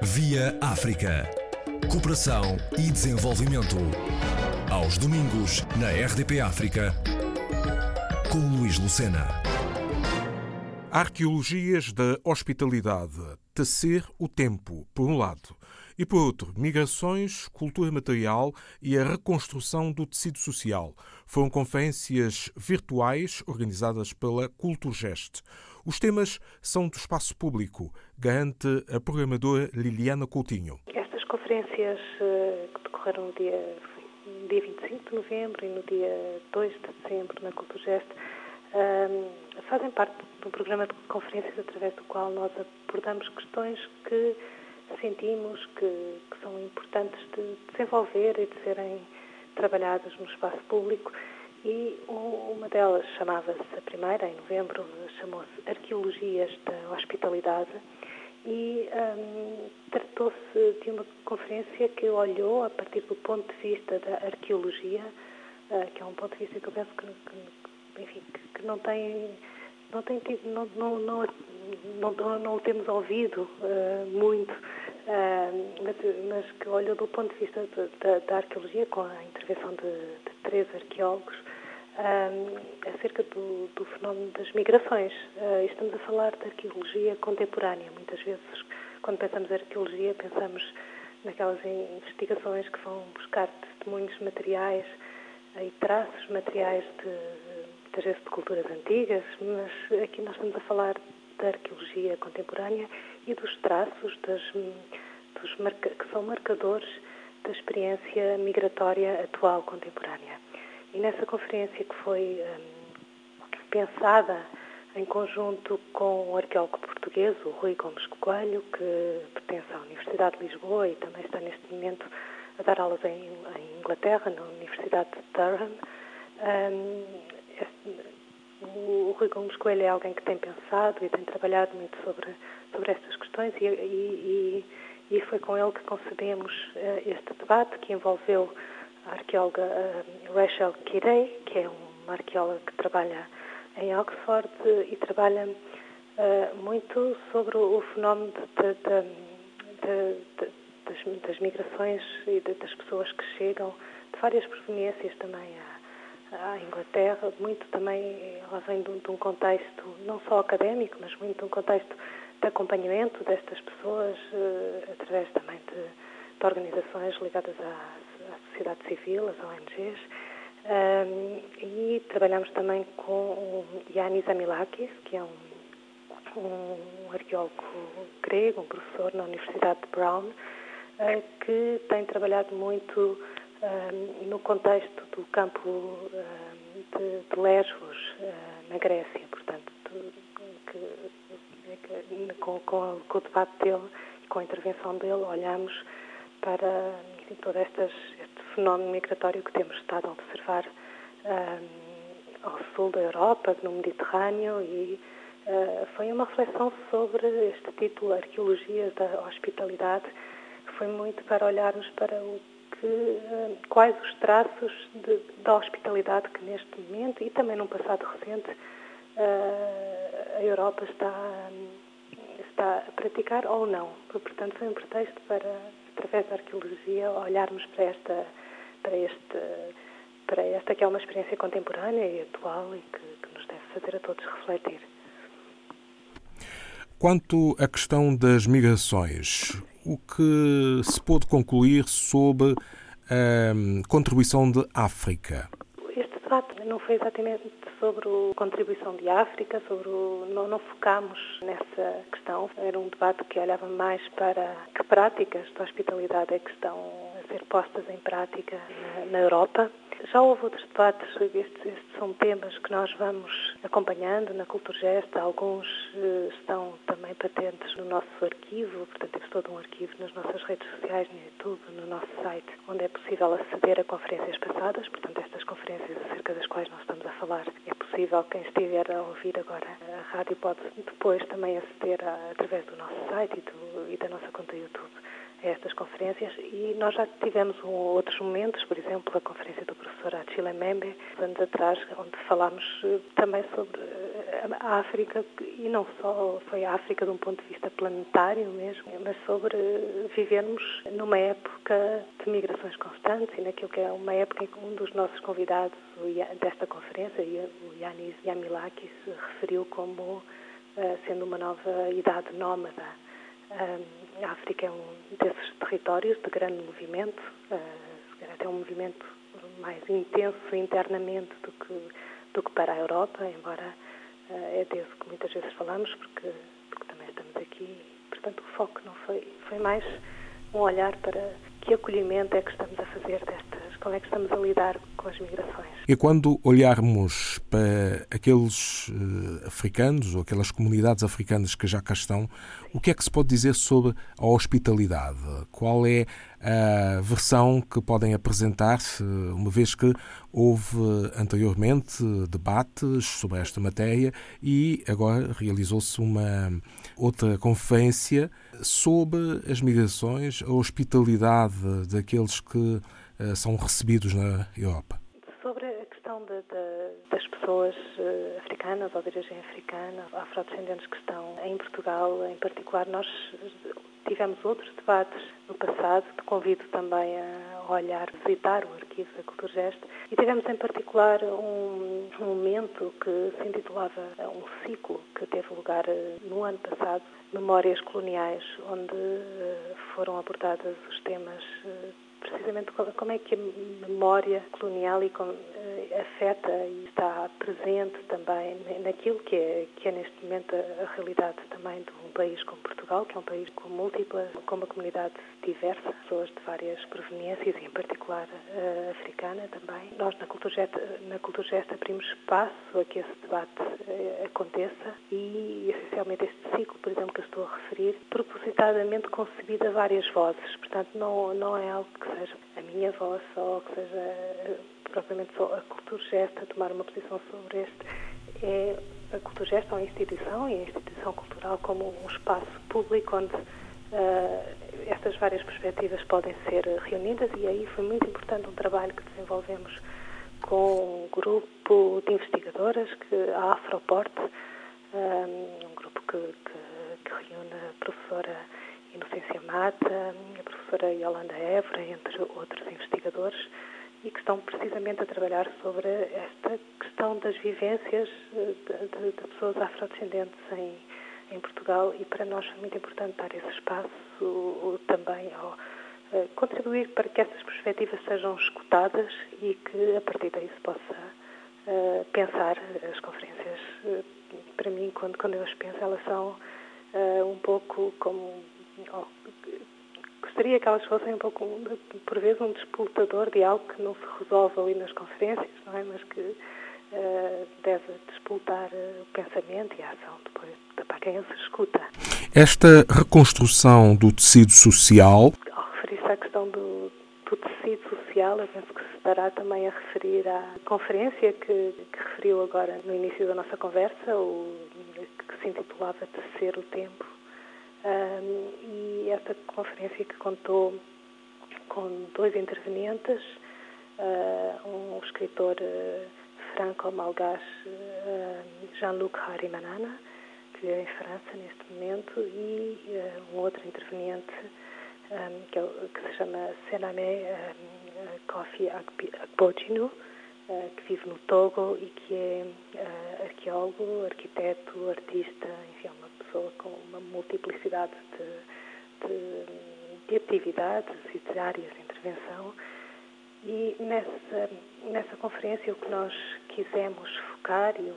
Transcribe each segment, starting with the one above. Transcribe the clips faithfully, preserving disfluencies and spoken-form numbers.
Via África. Cooperação e desenvolvimento. Aos domingos, na R D P África, com Luís Lucena. Arqueologias da hospitalidade. Tecer o tempo, por um lado. E por outro, migrações, cultura material e a reconstrução do tecido social. Foram conferências virtuais organizadas pela Culturgest. Os temas são do espaço público, garante a programadora Liliana Coutinho. Estas conferências que decorreram no dia, dia vinte e cinco de novembro e no dia dois de dezembro na Culturgest fazem parte do programa de conferências através do qual nós abordamos questões que sentimos que, que são importantes de desenvolver e de serem trabalhadas no espaço público, e uma delas chamava-se, a primeira, em novembro, chamou-se Arqueologias da Hospitalidade, e hum, tratou-se de uma conferência que olhou a partir do ponto de vista da arqueologia, uh, que é um ponto de vista que eu penso que, que, enfim, que, que não tem... Não, tem tido, não, não, não, não, não o temos ouvido uh, muito, uh, mas, mas que olhou do ponto de vista de, de, da arqueologia, com a intervenção de, de três arqueólogos, uh, acerca do, do fenómeno das migrações. Uh, estamos a falar de arqueologia contemporânea. Muitas vezes, quando pensamos em arqueologia, pensamos naquelas investigações que vão buscar testemunhos materiais uh, e traços materiais de muitas vezes de culturas antigas, mas aqui nós estamos a falar da arqueologia contemporânea e dos traços das, dos marca, que são marcadores da experiência migratória atual contemporânea. E nessa conferência, que foi hum, pensada em conjunto com o arqueólogo português, o Rui Gomes Coelho, que pertence à Universidade de Lisboa e também está neste momento a dar aulas em, em Inglaterra, na Universidade de Durham, hum, o Rui Gomes Coelho é alguém que tem pensado e tem trabalhado muito sobre, sobre estas questões, e, e, e foi com ele que concebemos uh, este debate, que envolveu a arqueóloga uh, Rachel Kirey, que é uma arqueóloga que trabalha em Oxford e trabalha uh, muito sobre o fenómeno de, de, de, de, das, das migrações e de, das pessoas que chegam, de várias proveniências também à à Inglaterra, muito também, ela vem de um, de um contexto não só académico, mas muito de um contexto de acompanhamento destas pessoas, uh, através também de, de organizações ligadas à, à sociedade civil, às O N Gs, um, e trabalhamos também com o Yannis Hamilakis, que é um, um arqueólogo grego, um professor na Universidade de Brown, uh, que tem trabalhado muito Uh, no contexto do campo uh, de, de Lesbos, uh, na Grécia, portanto, de, que, que, com, com, com o debate dele, com a intervenção dele, olhamos para enfim, todo estas, este fenómeno migratório que temos estado a observar uh, ao sul da Europa, no Mediterrâneo, e uh, foi uma reflexão sobre este título, Arqueologias da Hospitalidade, que foi muito para olharmos para o De, quais os traços de, da hospitalidade que neste momento e também num passado recente a Europa está, está a praticar ou não. Portanto, foi um pretexto para, através da arqueologia, olharmos para esta, para este, para esta que é uma experiência contemporânea e atual e que, que nos deve fazer a todos refletir. Quanto à questão das migrações, o que se pôde concluir sobre a hum, contribuição de África? Este debate não foi exatamente sobre a contribuição de África, sobre o, não, não focámos nessa questão. Era um debate que olhava mais para que práticas de hospitalidade é que estão a ser postas em prática na, na Europa. Já houve outros debates, estes, estes são temas que nós vamos acompanhando na Culturgest, alguns eh, estão também patentes no nosso arquivo, portanto temos todo um arquivo nas nossas redes sociais, no YouTube, no nosso site, onde é possível aceder a conferências passadas, portanto estas conferências acerca das quais nós estamos a falar, é possível quem estiver a ouvir agora a rádio pode depois também aceder a, através do nosso site e, do, e da nossa conta YouTube. A estas conferências, e nós já tivemos um, outros momentos, por exemplo, a conferência do professor Achille Membe, anos atrás, onde falámos uh, também sobre uh, a África, e não só foi a África de um ponto de vista planetário mesmo, mas sobre vivermos numa época de migrações constantes e naquilo que é uma época em que um dos nossos convidados desta conferência, o Yannis Hamilakis, se referiu como sendo uma nova idade nómada. A África é um desses territórios de grande movimento, até um movimento mais intenso internamente do que, do que para a Europa, embora é disso que muitas vezes falamos, porque, porque também estamos aqui. Portanto, o foco não foi, foi mais um olhar para que acolhimento é que estamos a fazer destas, como é que estamos a lidar com as migrações. E quando olharmos para aqueles uh, africanos ou aquelas comunidades africanas que já cá estão, o que é que se pode dizer sobre a hospitalidade? Qual é a versão que podem apresentar-se, uma vez que houve anteriormente debates sobre esta matéria e agora realizou-se uma outra conferência sobre as migrações, a hospitalidade daqueles que uh, são recebidos na Europa? Sobre a questão de, de, das pessoas uh, africanas ou de origem africana, afrodescendentes que estão em Portugal, em particular, nós tivemos outros debates no passado, te convido também a olhar, visitar o arquivo da Culturgest, e tivemos em particular um, um momento que se intitulava um ciclo que teve lugar no ano passado, Memórias Coloniais, onde uh, foram abordados os temas uh, precisamente como é que a memória colonial e como, uh, afeta e está presente também naquilo que é, que é neste momento a, a realidade também de um país como Portugal, que é um país com múltiplas, com uma comunidade diversa, pessoas de várias proveniências e em particular uh, africana também. Nós na Culturgest, na Culturgest abrimos espaço a que esse debate uh, aconteça e essencialmente este ciclo, por exemplo, que eu estou a referir, propositadamente concebido a várias vozes, portanto não, não é algo que seja a minha voz ou que seja propriamente só a Culturgest a tomar uma posição sobre este. É, a Culturgest é uma instituição e a instituição cultural como um espaço público onde uh, estas várias perspectivas podem ser reunidas, e aí foi muito importante um trabalho que desenvolvemos com um grupo de investigadoras, que a Afroporte, um, um grupo que, que, que reúne a professora Inocência Mata, a professora Yolanda Évora, entre outros investigadores, e que estão precisamente a trabalhar sobre esta questão das vivências de, de pessoas afrodescendentes em, em Portugal, e para nós foi muito importante dar esse espaço ou, também, ao contribuir para que essas perspectivas sejam escutadas e que a partir daí se possa uh, pensar as conferências. Uh, para mim, quando, quando eu as penso, elas são uh, um pouco como... Oh, gostaria que elas fossem um pouco, por vezes, um despolutador de algo que não se resolve ali nas conferências, não é? Mas que uh, deve despolutar o pensamento e a ação depois para quem se escuta. Esta reconstrução do tecido social... Ao referir-se à questão do, do tecido social, eu penso que se dará também a referir à conferência que, que referiu agora no início da nossa conversa, o, que se intitulava Tecer o Tempo. Um, e esta conferência que contou com dois intervenientes, uh, um escritor uh, franco-malgache, uh, Jean-Luc Harimanana, que vive em França neste momento, e uh, um outro interveniente um, que, é, que se chama Sename Kofi Agboginou, uh, que vive no Togo e que é uh, arqueólogo, arquiteto, artista, enfim, uma com uma multiplicidade de, de, de atividades e de áreas de intervenção. E nessa, nessa conferência o que nós quisemos focar, e o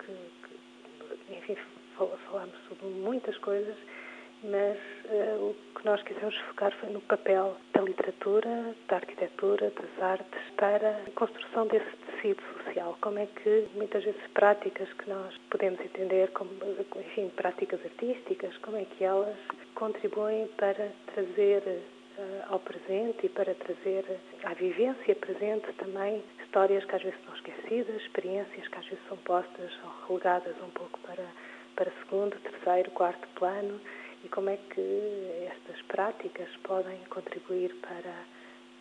que, que, que enfim, falámos sobre muitas coisas, mas uh, o que nós quisemos focar foi no papel da literatura, da arquitetura, das artes, para a construção desse tecido social. Como é que muitas vezes práticas que nós podemos entender como, enfim, práticas artísticas, como é que elas contribuem para trazer uh, ao presente e para trazer à vivência presente também histórias que às vezes são esquecidas, experiências que às vezes são postas, são relegadas um pouco para, para segundo, terceiro, quarto plano. E como é que estas práticas podem contribuir para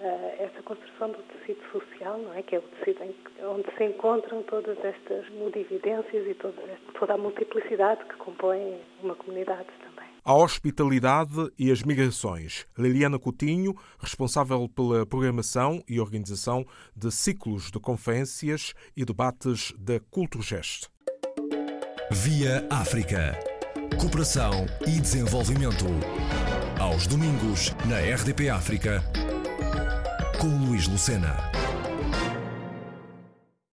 uh, esta construção do tecido social, não é? Que é o tecido em, onde se encontram todas estas modividências e toda, toda a multiplicidade que compõe uma comunidade também. A hospitalidade e as migrações. Liliana Coutinho, responsável pela programação e organização de ciclos de conferências e debates da Culturgest. Via África. Cooperação e desenvolvimento. Aos domingos, na R D P África, com Luís Lucena.